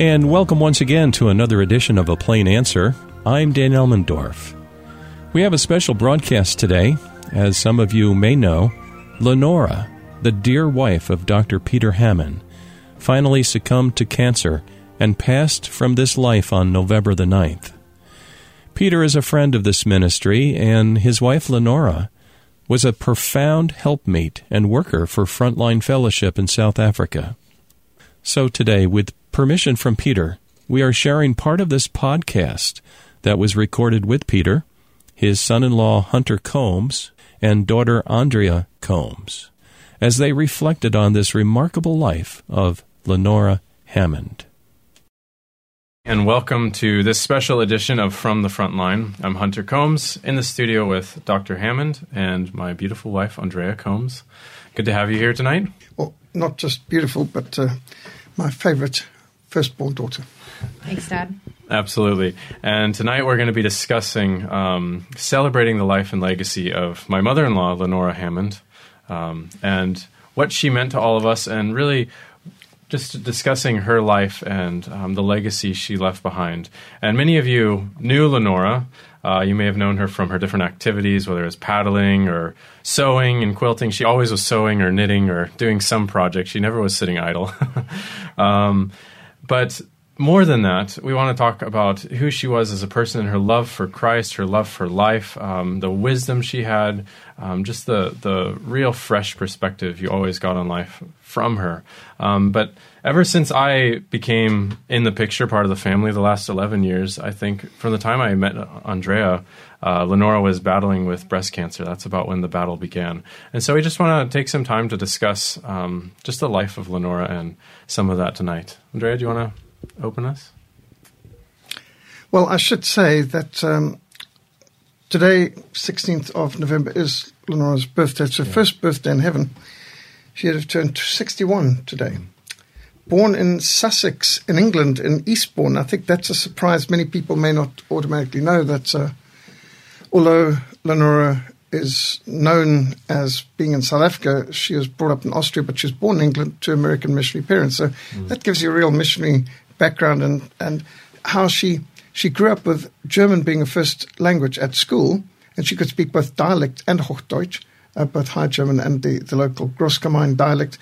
And welcome once again to another edition of A Plain Answer. I'm Dan Elmendorf. We have a special broadcast today. As some of you may know, Lenora, the dear wife of Dr. Peter Hammond, finally succumbed to cancer and passed from this life on November the 9th. Peter is a friend of this ministry, and his wife Lenora was a profound helpmeet and worker for Frontline Fellowship in South Africa. So today, with permission from Peter, we are sharing part of this podcast that was recorded with Peter, his son-in-law Hunter Combs, and daughter Andrea Combs, as they reflected on this remarkable life of Lenora Hammond. And welcome to this special edition of From the Frontline. I'm Hunter Combs, in the studio with Dr. Hammond and my beautiful wife, Andrea Combs. Good to have you here tonight. Well, not just beautiful, but my favorite firstborn daughter. Thanks, Dad. Absolutely. And tonight we're going to be discussing celebrating the life and legacy of my mother-in-law, Lenora Hammond, and what she meant to all of us, and really just discussing her life and the legacy she left behind. And many of you knew Lenora. You may have known her from her different activities, whether it was paddling or sewing and quilting. She always was sewing or knitting or doing some project. She never was sitting idle. But more than that, we want to talk about who she was as a person, her love for Christ, her love for life, the wisdom she had, just the real fresh perspective you always got on life from her. But ever since I became in the picture part of the family the last 11 years, I think from the time I met Andrea, Lenora was battling with breast cancer. That's about when the battle began. And so we just want to take some time to discuss just the life of Lenora and some of that tonight. Andrea, do you want to open us? Well, I should say that today, 16th of November, is Lenora's birthday. It's her first birthday in heaven. She would have turned 61 today. Born in Sussex, in England, in Eastbourne. I think that's a surprise. Many people may not automatically know that. Although Lenora is known as being in South Africa, she was brought up in Austria, but she was born in England to American missionary parents. So that gives you a real missionary background, and how she grew up with German being a first language at school, and she could speak both dialect and Hochdeutsch, both High German and the local Großgemein dialect,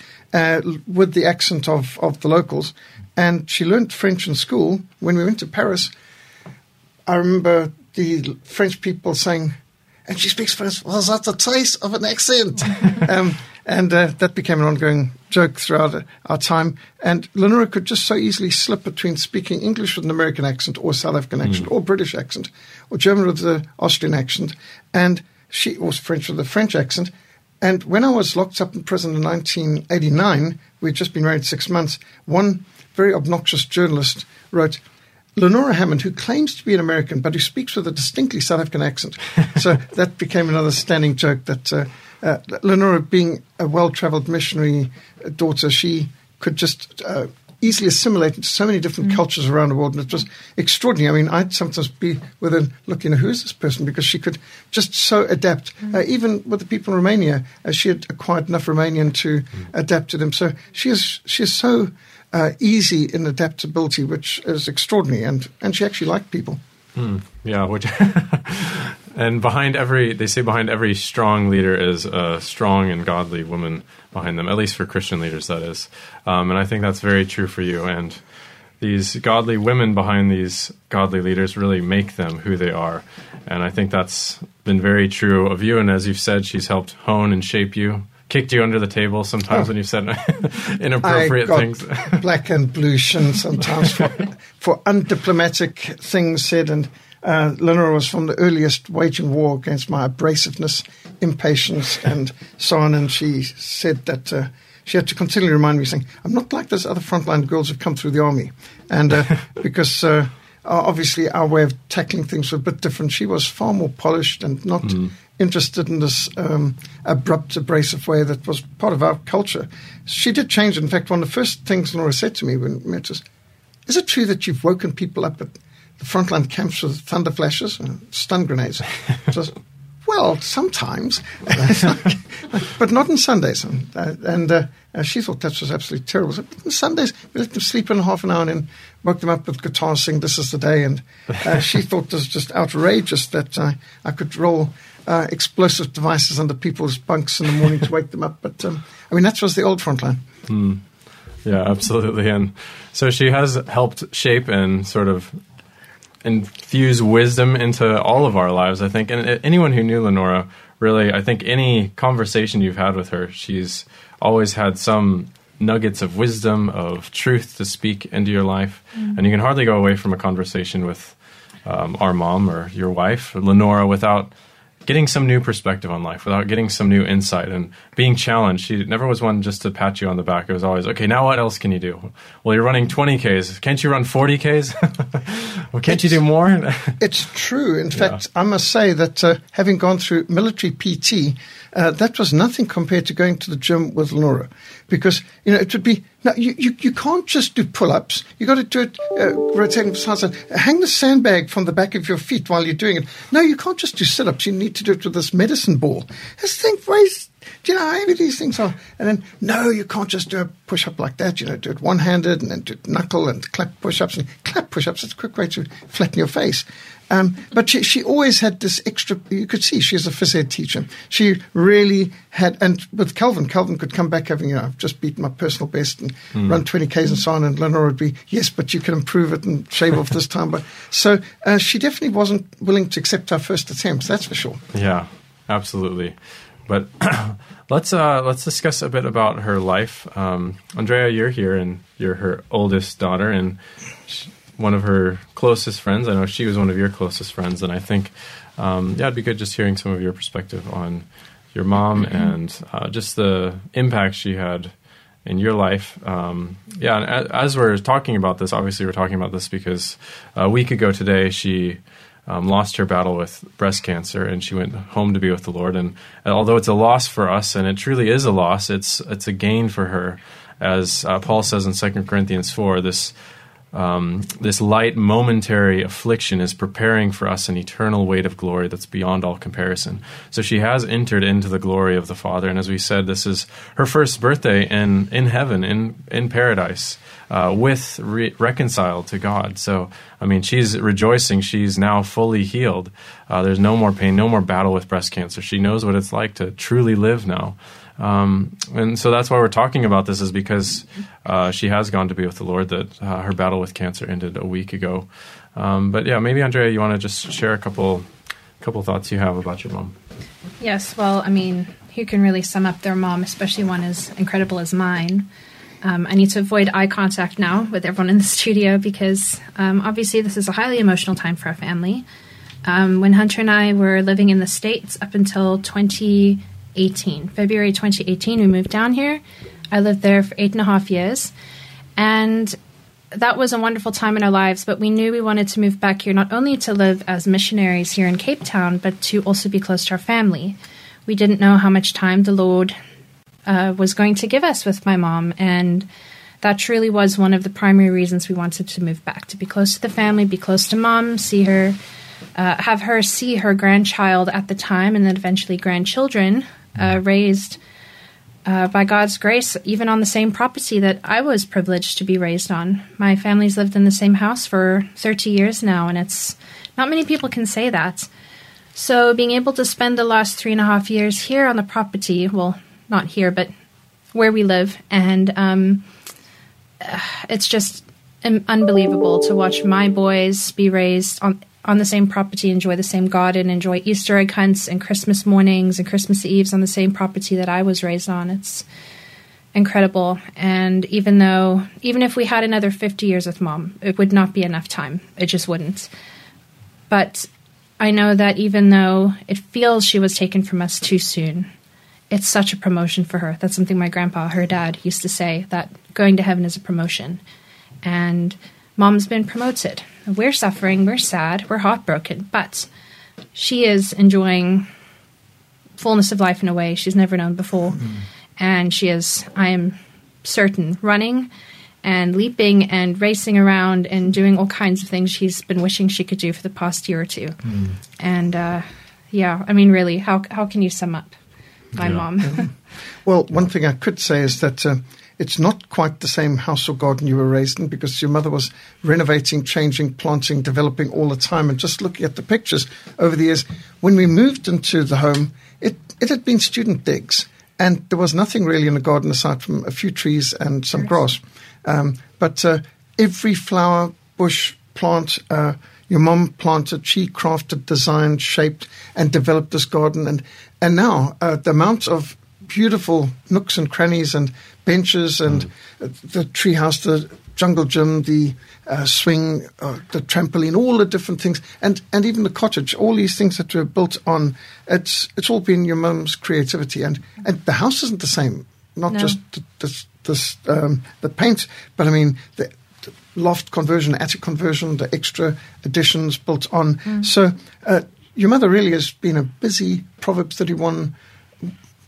with the accent of the locals. And she learned French in school. When we went to Paris, I remember the French people saying, and she speaks French, well, that's a trace of an accent. And that became an ongoing joke throughout our time. And Lenora could just so easily slip between speaking English with an American accent or South African accent or British accent or German with the Austrian accent, and she was French with the French accent. And when I was locked up in prison in 1989, we'd just been married 6 months, one very obnoxious journalist wrote, Lenora Hammond, who claims to be an American but who speaks with a distinctly South African accent. So that became another standing joke that Lenora, being a well-traveled missionary daughter, she could just easily assimilate into so many different cultures around the world, and it was extraordinary. I mean, I'd sometimes be with her looking at who is this person, because she could just so adapt. Even with the people in Romania, she had acquired enough Romanian to adapt to them. So she is so easy in adaptability, which is extraordinary, and she actually liked people. Yeah, which and behind every strong leader is a strong and godly woman behind them, at least for Christian leaders, that is. And I think that's very true for you. And these godly women behind these godly leaders really make them who they are. And I think that's been very true of you. And as you've said, she's helped hone and shape you. Kicked you under the table sometimes when you've said inappropriate things. Black and blue shin sometimes for undiplomatic things said. And Lenora was from the earliest waging war against my abrasiveness, impatience, and so on. And she said that she had to continually remind me, saying, I'm not like those other frontline girls who've come through the army. And because obviously our way of tackling things was a bit different. She was far more polished and not interested in this abrupt, abrasive way that was part of our culture. She did change. In fact, one of the first things Lenora said to me when we met is it true that you've woken people up at the frontline camps with thunder flashes and stun grenades? So, Well, sometimes, but not on Sundays. And she thought that was absolutely terrible. So, on Sundays, we let them sleep in half an hour and then woke them up with guitars, sing "This Is the Day." And she thought it was just outrageous that I could roll explosive devices under people's bunks in the morning to wake them up. But, I mean, that was the old Frontline. Mm. Yeah, absolutely. And so she has helped shape and sort of infuse wisdom into all of our lives, I think. And anyone who knew Lenora, really, I think any conversation you've had with her, she's always had some nuggets of wisdom, of truth to speak into your life. Mm-hmm. And you can hardly go away from a conversation with our mom or your wife, Lenora, without getting some new perspective on life, without getting some new insight and being challenged. She never was one just to pat you on the back. It was always, okay, now what else can you do? Well, you're running 20Ks. Can't you run 40Ks? Well, can't you do more? It's true. In fact, I must say that having gone through military PT, that was nothing compared to going to the gym with Lenora, because, you know, it would be, no, you can't just do pull-ups. You got to do it rotating sides. Hang the sandbag from the back of your feet while you're doing it. No, you can't just do sit-ups. You need to do it with this medicine ball. This thing weighs, do you know, however these things are. And then, no, you can't just do a push-up like that. You know, do it one-handed and then do knuckle and clap push-ups. And clap push-ups, it's a quick way to flatten your face. But she always had this extra, you could see she's a phys ed teacher. She really had, and with Calvin could come back having, you know, I've just beaten my personal best and run 20Ks and so on, and Lenora would be, yes, but you can improve it and shave off this time. But so she definitely wasn't willing to accept our first attempts, that's for sure. Yeah, absolutely. But let's discuss a bit about her life. Andrea, you're here and you're her oldest daughter, and one of her closest friends. I know she was one of your closest friends, and I think, it'd be good just hearing some of your perspective on your mom and just the impact she had in your life. And as we're talking about this, obviously we're talking about this because a week ago today, she lost her battle with breast cancer, and she went home to be with the Lord. And although it's a loss for us, and it truly is a loss, it's a gain for her. As Paul says in 2 Corinthians 4, this light momentary affliction is preparing for us an eternal weight of glory that's beyond all comparison. So she has entered into the glory of the Father. And as we said, this is her first birthday in heaven, in paradise, reconciled to God. So, I mean, she's rejoicing. She's now fully healed. There's no more pain, no more battle with breast cancer. She knows what it's like to truly live now. And so that's why we're talking about this, is because she has gone to be with the Lord, that her battle with cancer ended a week ago. But yeah, maybe, Andrea, you want to just share a couple thoughts you have about your mom? Yes, well, I mean, who can really sum up their mom, especially one as incredible as mine? I need to avoid eye contact now with everyone in the studio because obviously this is a highly emotional time for our family. When Hunter and I were living in the States up until February 2018, we moved down here. I lived there for 8.5 years, and that was a wonderful time in our lives, but we knew we wanted to move back here not only to live as missionaries here in Cape Town, but to also be close to our family. We didn't know how much time the Lord was going to give us with my mom, and that truly was one of the primary reasons we wanted to move back, to be close to the family, be close to mom, see her, have her see her grandchild at the time, and then eventually grandchildren, raised by God's grace, even on the same property that I was privileged to be raised on. My family's lived in the same house for 30 years now, and it's not many people can say that. So being able to spend the last 3.5 years here on the property, well, not here, but where we live, and it's just unbelievable to watch my boys be raised on the same property, enjoy the same garden, enjoy Easter egg hunts and Christmas mornings and Christmas Eves on the same property that I was raised on. It's incredible. And even if we had another 50 years with mom, it would not be enough time. It just wouldn't. But I know that even though it feels she was taken from us too soon, it's such a promotion for her. That's something my grandpa, her dad, used to say, that going to heaven is a promotion. And mom's been promoted. We're suffering, we're sad, we're heartbroken, but she is enjoying fullness of life in a way she's never known before. Mm-hmm. And she is, I am certain, running and leaping and racing around and doing all kinds of things she's been wishing she could do for the past year or two. Mm. And Yeah, I mean, really, how can you sum up my mom? Well, one thing I could say is that it's not quite the same house or garden you were raised in, because your mother was renovating, changing, planting, developing all the time. And just looking at the pictures over the years, when we moved into the home, it had been student digs. And there was nothing really in the garden aside from a few trees and some grass. But every flower, bush, plant, your mom planted, she crafted, designed, shaped, and developed this garden. And now the amount of beautiful nooks and crannies and benches and the treehouse, the jungle gym, the swing, the trampoline, all the different things, and even the cottage, all these things that were built on, it's all been your mum's creativity. And the house isn't the same, just the paint, but I mean the loft conversion, attic conversion, the extra additions built on. So your mother really has been a busy Proverbs 31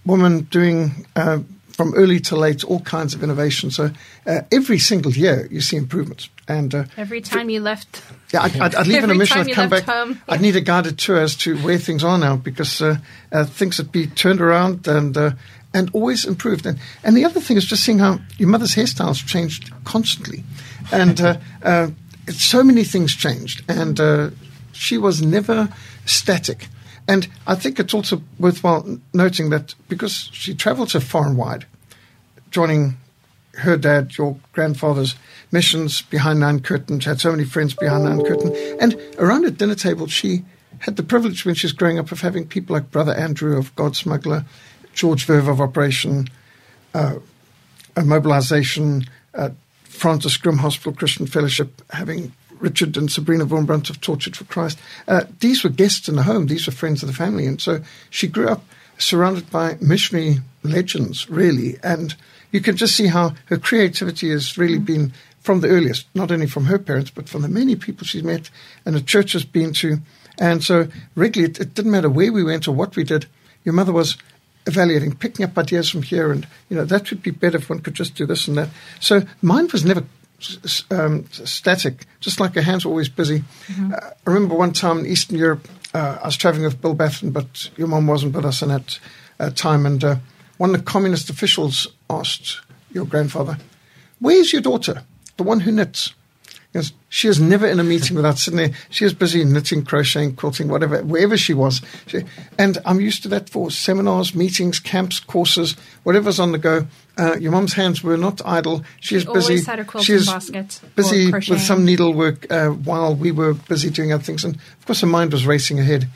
woman doing from early to late all kinds of innovation. So every single year you see improvements. And every time you left, I'd leave an mission, I'd come back home. I'd need a guided tour as to where things are now, because things would be turned around and always improved. And the other thing is just seeing how your mother's hairstyles changed constantly, and so many things changed, and she was never static. And I think it's also worthwhile noting that because she traveled so far and wide, joining her dad, your grandfather's missions behind Iron Curtain, she had so many friends behind Iron Curtain. And around a dinner table, she had the privilege when she was growing up of having people like Brother Andrew of God Smuggler, George Verve of Operation, Mobilization, Francis Grimm Hospital Christian Fellowship, having Richard and Sabrina von Brandt of Tortured for Christ. These were guests in the home. These were friends of the family. And so she grew up surrounded by missionary legends, really. And you can just see how her creativity has really been from the earliest, not only from her parents, but from the many people she's met and the church has been to. And so regularly, it didn't matter where we went or what we did. Your mother was evaluating, picking up ideas from here. And, that would be better if one could just do this and that. So mine was never static, just like her hands were always busy. I remember one time in Eastern Europe, I was traveling with Bill Baffin, but your mom wasn't with us in that time, and one of the communist officials asked your grandfather, "Where's your daughter, the one who knits?" He goes, "She is never in a meeting without sitting there. She is busy knitting, crocheting, quilting, whatever, wherever she was." And I'm used to that for seminars, meetings, camps, courses, whatever's on the go. Your mom's hands were not idle. She is busy. Always had a quilting basket. Busy with some needlework while we were busy doing other things. And of course, her mind was racing ahead,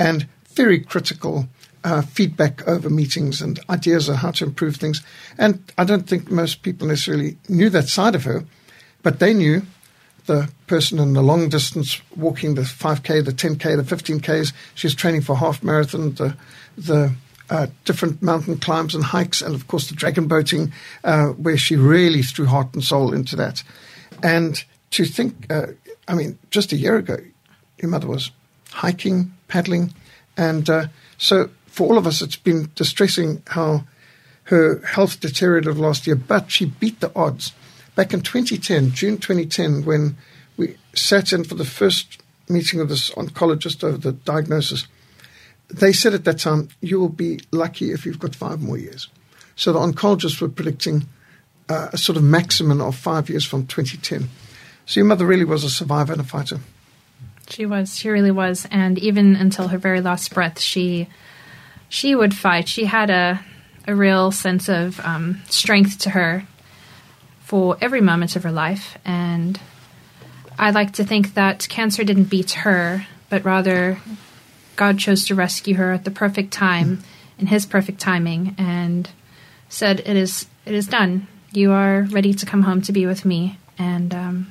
and very critical feedback over meetings and ideas on how to improve things. And I don't think most people necessarily knew that side of her, but they knew the person in the long distance walking the 5K, the 10K, the 15Ks. She's training for half marathon, the different mountain climbs and hikes, and, of course, the dragon boating, where she really threw heart and soul into that. And to think, just a year ago, your mother was hiking, paddling. And so for all of us, it's been distressing how her health deteriorated last year, but she beat the odds. Back in June 2010, when we sat in for the first meeting of this oncologist over the diagnosis, they said at that time, "You will be lucky if you've got 5 more years." So the oncologists were predicting a sort of maximum of 5 years from 2010. So your mother really was a survivor and a fighter. She was. She really was. And even until her very last breath, she would fight. She had a real sense of strength to her for every moment of her life, and I like to think that cancer didn't beat her, but rather God chose to rescue her at the perfect time, in his perfect timing, and said, it is done. You are ready to come home to be with me. And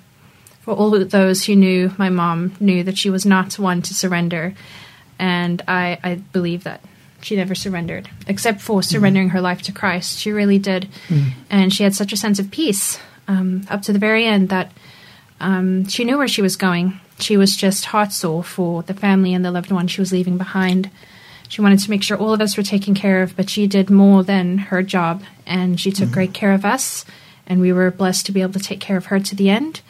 for all of those who knew my mom knew that she was not one to surrender, and I believe that she never surrendered, except for surrendering her life to Christ. She really did. And she had such a sense of peace up to the very end that she knew where she was going. She was just heartsore for the family and the loved ones she was leaving behind. She wanted to make sure all of us were taken care of, but she did more than her job, and she took great care of us, and we were blessed to be able to take care of her to the end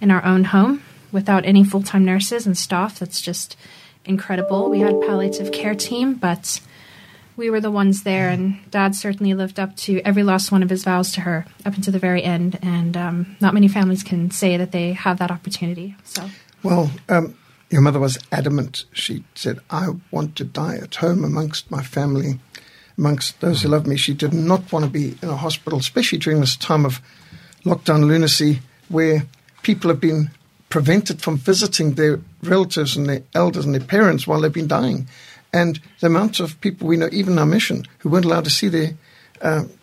in our own home without any full-time nurses and staff. That's just incredible. We had palliative care team, but we were the ones there, and Dad certainly lived up to every last one of his vows to her up until the very end, and not many families can say that they have that opportunity. So, well, your mother was adamant. She said, I want to die at home amongst my family, amongst those who love me. She did not want to be in a hospital, especially during this time of lockdown lunacy where people have been prevented from visiting their relatives and their elders and their parents while they've been dying. And the amount of people we know, even our mission, who weren't allowed to see their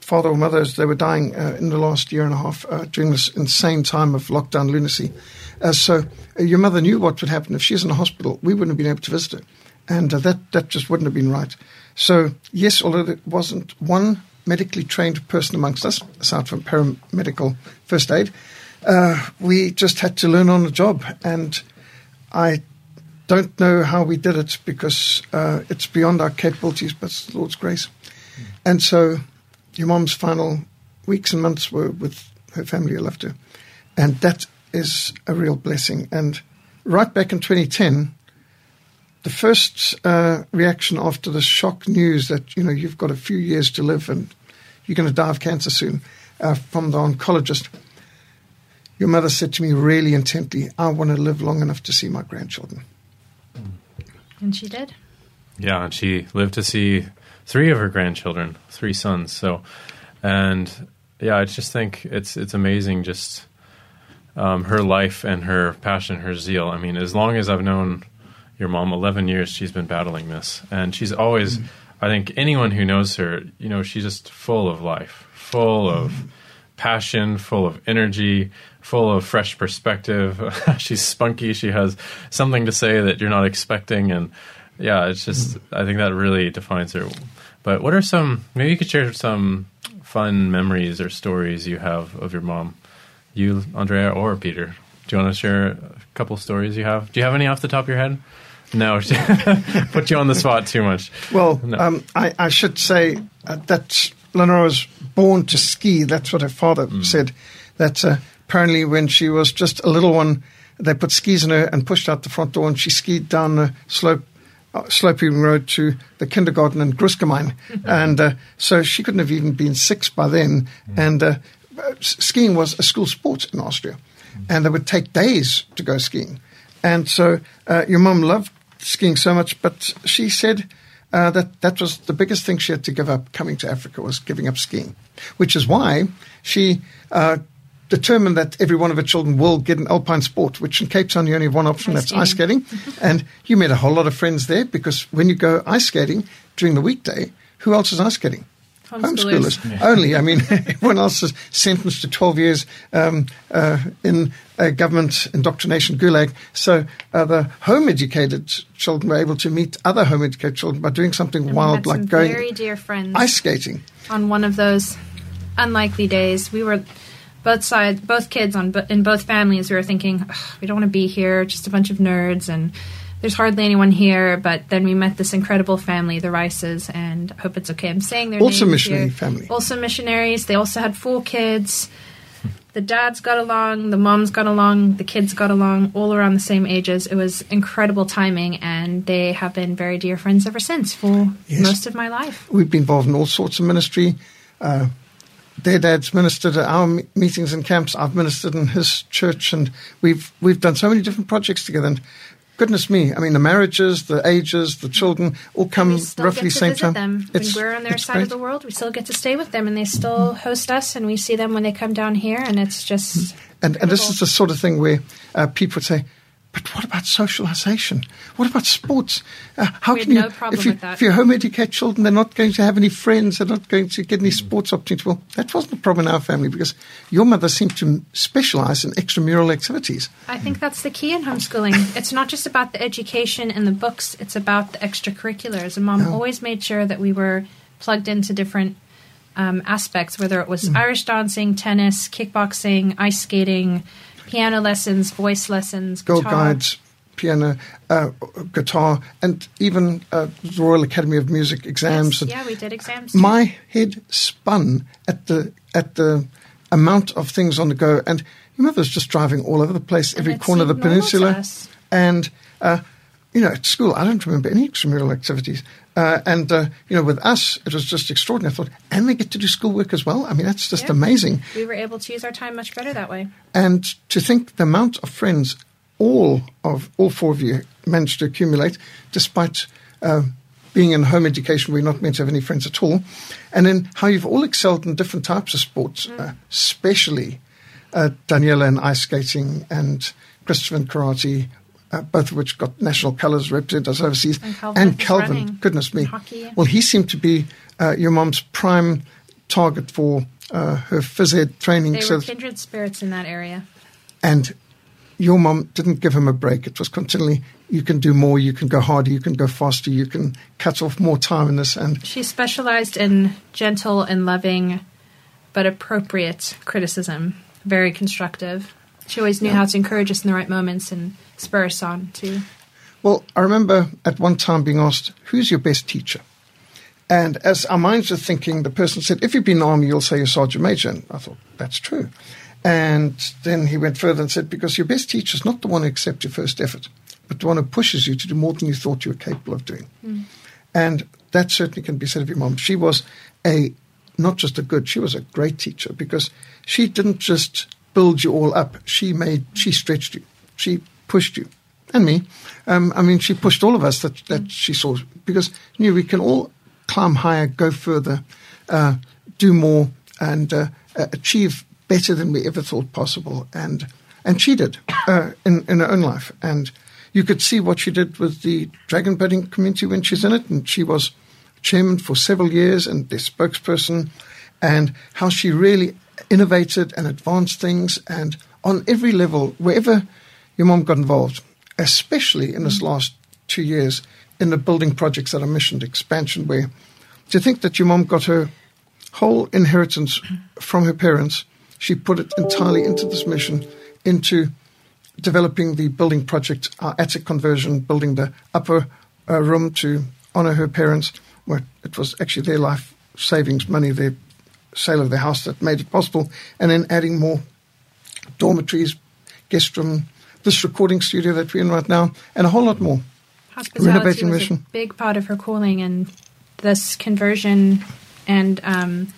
father or mother as they were dying in the last year and a half during this insane time of lockdown lunacy. So your mother knew what would happen. If she's in a hospital, we wouldn't have been able to visit her. And that just wouldn't have been right. So, yes, although there wasn't one medically trained person amongst us, aside from paramedical first aid, we just had to learn on the job. And I don't know how we did it because it's beyond our capabilities, but it's the Lord's grace. Mm. And so your mom's final weeks and months were with her family who loved her. And that is a real blessing. And right back in 2010, the first reaction after the shock news that, you know, you've got a few years to live and you're going to die of cancer soon from the oncologist, your mother said to me really intently, I want to live long enough to see my grandchildren. And she did. Yeah, and she lived to see three of her grandchildren, three sons. So, and yeah, I just think it's amazing just her life and her passion, her zeal. I mean, as long as I've known your mom, 11 years, she's been battling this. And she's always, I think anyone who knows her, you know, she's just full of life, full of passion, full of energy, full of fresh perspective. She's spunky. She has something to say that you're not expecting. And yeah, it's just, I think that really defines her. But what are some, maybe you could share some fun memories or stories you have of your mom, you, Andrea, or Peter? Do you want to share a couple stories you have? Do you have any off the top of your head? No, put you on the spot too much. Well, no. I should say that Lenora was born to ski. That's what her father said. That apparently when she was just a little one, they put skis in her and pushed out the front door, and she skied down the sloping road to the kindergarten in Gruskemein. And so she couldn't have even been six by then. And skiing was a school sport in Austria, and they would take days to go skiing. And so your mum loved skiing so much, but she said that was the biggest thing she had to give up coming to Africa, was giving up skiing, which is why she determined that every one of her children will get an alpine sport, which in Cape Town you only have one option, that's ice skating. And you made a whole lot of friends there, because when you go ice skating during the weekday, who else is ice skating? Homeschoolers. Yeah. Only, I mean, everyone else is sentenced to 12 years in a government indoctrination gulag. So the home-educated children were able to meet other home-educated children by doing something wild, like going very dear friends ice skating. On one of those unlikely days, we were both kids in both families. We were thinking, we don't want to be here, just a bunch of nerds and there's hardly anyone here, but then we met this incredible family, the Rices, and I hope it's okay I'm saying their names. Also missionary family. Also missionaries. They also had four kids. The dads got along, the moms got along, the kids got along, all around the same ages. It was incredible timing, and they have been very dear friends ever since for most of my life. We've been involved in all sorts of ministry. Their dad's ministered at our meetings and camps. I've ministered in his church, and we've done so many different projects together. And goodness me, I mean, the marriages, the ages, the children all come roughly the same time. When we're on their side of the world, we still get to stay with them, and they still host us, and we see them when they come down here, and it's just and this is the sort of thing where people would say, but what about socialization? What about sports? How can you, no problem if you, with that. If you home educate children, they're not going to have any friends, they're not going to get any sports opportunities. Well, that wasn't a problem in our family, because your mother seemed to specialize in extramural activities. I think that's the key in homeschooling. It's not just about the education and the books, it's about the extracurriculars. And Mom always made sure that we were plugged into different aspects, whether it was Irish dancing, tennis, kickboxing, ice skating, piano lessons, voice lessons, guitar. Girl Guides, piano, guitar, and even the Royal Academy of Music exams. Yes, yeah, we did exams too. My head spun at the amount of things on the go. And your mother was just driving all over the place, every corner of the peninsula. And at school, I don't remember any extramural activities. With us, it was just extraordinary. I thought, and they get to do schoolwork as well? I mean, that's just amazing. We were able to use our time much better that way. And to think the amount of friends all four of you managed to accumulate, despite being in home education, we're not meant to have any friends at all. And then how you've all excelled in different types of sports, especially Daniela and ice skating and Christopher and karate, both of which got national colours, represented us overseas. And Calvin goodness me. Hockey. Well, he seemed to be your mom's prime target for her phys ed training. They were kindred spirits in that area. And your mom didn't give him a break. It was continually, you can do more, you can go harder, you can go faster, you can cut off more time in this. And she specialized in gentle and loving but appropriate criticism, very constructive. She always knew how to encourage us in the right moments and spur us on too. Well, I remember at one time being asked, who's your best teacher? And as our minds were thinking, the person said, if you've been in the army, you'll say you're Sergeant Major. And I thought, that's true. And then he went further and said, because your best teacher is not the one who accepts your first effort, but the one who pushes you to do more than you thought you were capable of doing. Mm. And that certainly can be said of your mom. She was she was a great teacher, because she didn't just build you all up. She stretched you. She pushed you. And me. She pushed all of us that she saw, because we can all climb higher, go further, do more, and achieve better than we ever thought possible, and she did in her own life. And you could see what she did with the dragon boating community when she's in it, and she was chairman for several years and their spokesperson, and how she really innovated and advanced things. And on every level, wherever your mom got involved, especially in this last 2 years in the building projects that I mentioned, expansion, where do you think that your mom got her whole inheritance from her parents? She put it entirely into this mission, into developing the building project, our attic conversion, building the upper room to honor her parents. Well, it was actually their life savings money, their sale of their house, that made it possible. And then adding more dormitories, guest room, this recording studio that we're in right now, and a whole lot more. Hospitality Renovating was mission. A big part of her calling, and this conversion and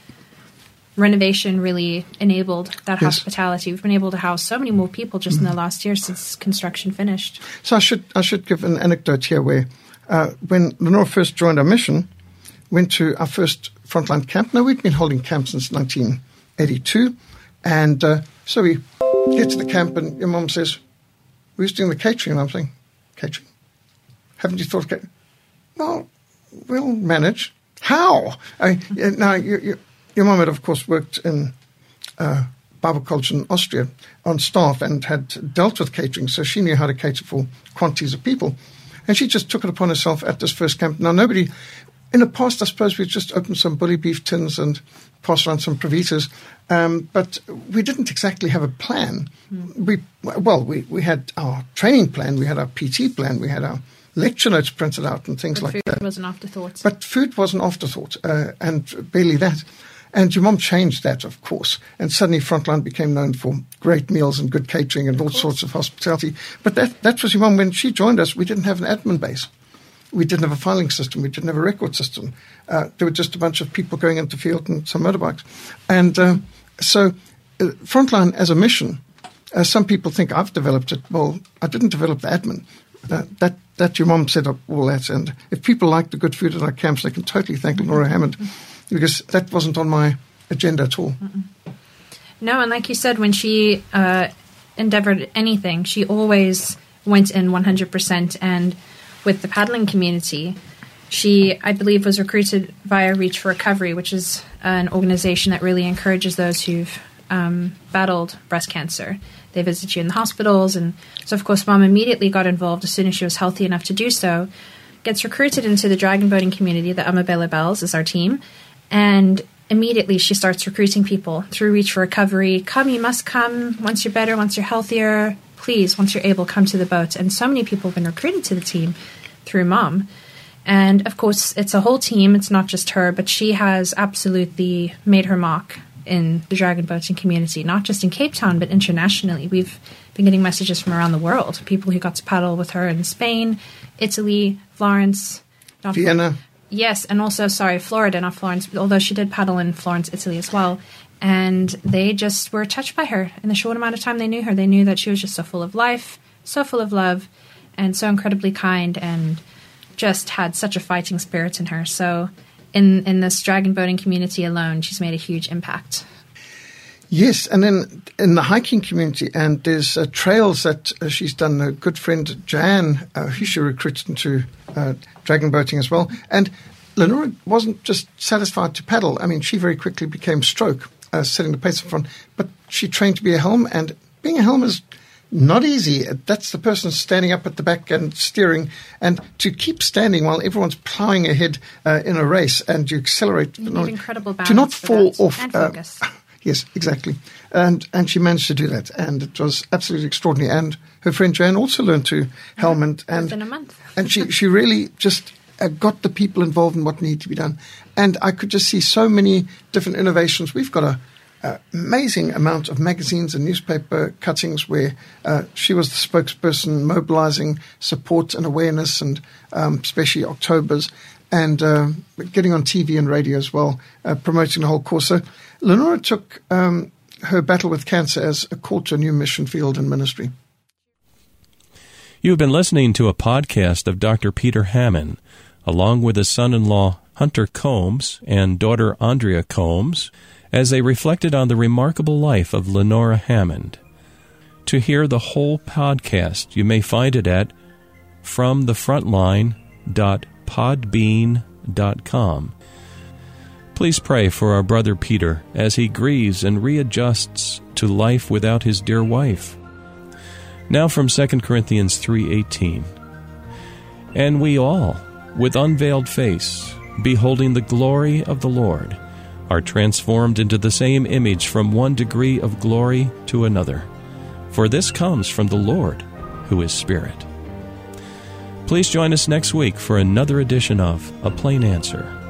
renovation really enabled that hospitality. We've been able to house so many more people just in the last year since construction finished. So I should give an anecdote here where when Lenore first joined our mission, went to our first frontline camp. Now, we'd been holding camp since 1982. And so we get to the camp and your mom says, who's doing the catering? And I'm saying, catering? Haven't you thought of catering? Well, we'll manage. How? Your mum had, of course, worked in Bible culture in Austria on staff and had dealt with catering, so she knew how to cater for quantities of people. And she just took it upon herself at this first camp. Now, nobody – in the past, I suppose, we just opened some bully beef tins and passed around some provitas, but we didn't exactly have a plan. We had our training plan, we had our PT plan, we had our lecture notes printed out and things like that. But food was an afterthought. And barely that. And your mom changed that, of course. And suddenly Frontline became known for great meals and good catering and all sorts of hospitality. But that was your mom. When she joined us, we didn't have an admin base. We didn't have a filing system. We didn't have a record system. There were just a bunch of people going into the field and some motorbikes. And so Frontline as a mission, some people think I've developed it. Well, I didn't develop the admin. That your mom set up all that. And if people like the good food at our camps, they can totally thank Lenora Hammond, because that wasn't on my agenda at all. No, and like you said, when she endeavored anything, she always went in 100%. And with the paddling community, she, I believe, was recruited via Reach for Recovery, which is an organization that really encourages those who've battled breast cancer. They visit you in the hospitals. And so, of course, Mom immediately got involved as soon as she was healthy enough to do so, gets recruited into the dragon boating community. The Amabella Bells is our team. And immediately she starts recruiting people through Reach for Recovery. Come, you must come. Once you're better, once you're healthier, please, once you're able, come to the boat. And so many people have been recruited to the team through Mom. And, of course, it's a whole team. It's not just her, but she has absolutely made her mark in the dragon boating community, not just in Cape Town, but internationally. We've been getting messages from around the world, people who got to paddle with her in Spain, Italy, Florence, Vienna. Yes, and also, sorry, Florida, not Florence, although she did paddle in Florence, Italy as well. And they just were touched by her in the short amount of time they knew her. They knew that she was just so full of life, so full of love, and so incredibly kind, and just had such a fighting spirit in her. So in this dragon boating community alone, she's made a huge impact. Yes, and then in the hiking community, and there's trails that she's done. A good friend, Jan, who she recruited into dragon boating as well. And Lenora wasn't just satisfied to paddle. I mean, she very quickly became stroke, setting the pace in front. But she trained to be a helm, and being a helm is not easy. That's the person standing up at the back and steering, and to keep standing while everyone's ploughing ahead in a race, and you accelerate. You need incredible balance to not fall off. And focus. Yes, exactly. And she managed to do that, and it was absolutely extraordinary. And her friend Jan also learned to helm, and within a month. And she really just got the people involved in what needed to be done. And I could just see so many different innovations. We've got an amazing amount of magazines and newspaper cuttings where she was the spokesperson, mobilizing support and awareness, and especially October's, and getting on TV and radio as well, promoting the whole course. So Lenora took her battle with cancer as a call to a new mission field and ministry. You've been listening to a podcast of Dr. Peter Hammond, along with his son-in-law Hunter Combs and daughter Andrea Combs, as they reflected on the remarkable life of Lenora Hammond. To hear the whole podcast, you may find it at fromthefrontline.podbean.com. Please pray for our brother Peter as he grieves and readjusts to life without his dear wife. Now from 2 Corinthians 3:18. And we all, with unveiled face, beholding the glory of the Lord, are transformed into the same image from one degree of glory to another. For this comes from the Lord, who is Spirit. Please join us next week for another edition of A Plain Answer.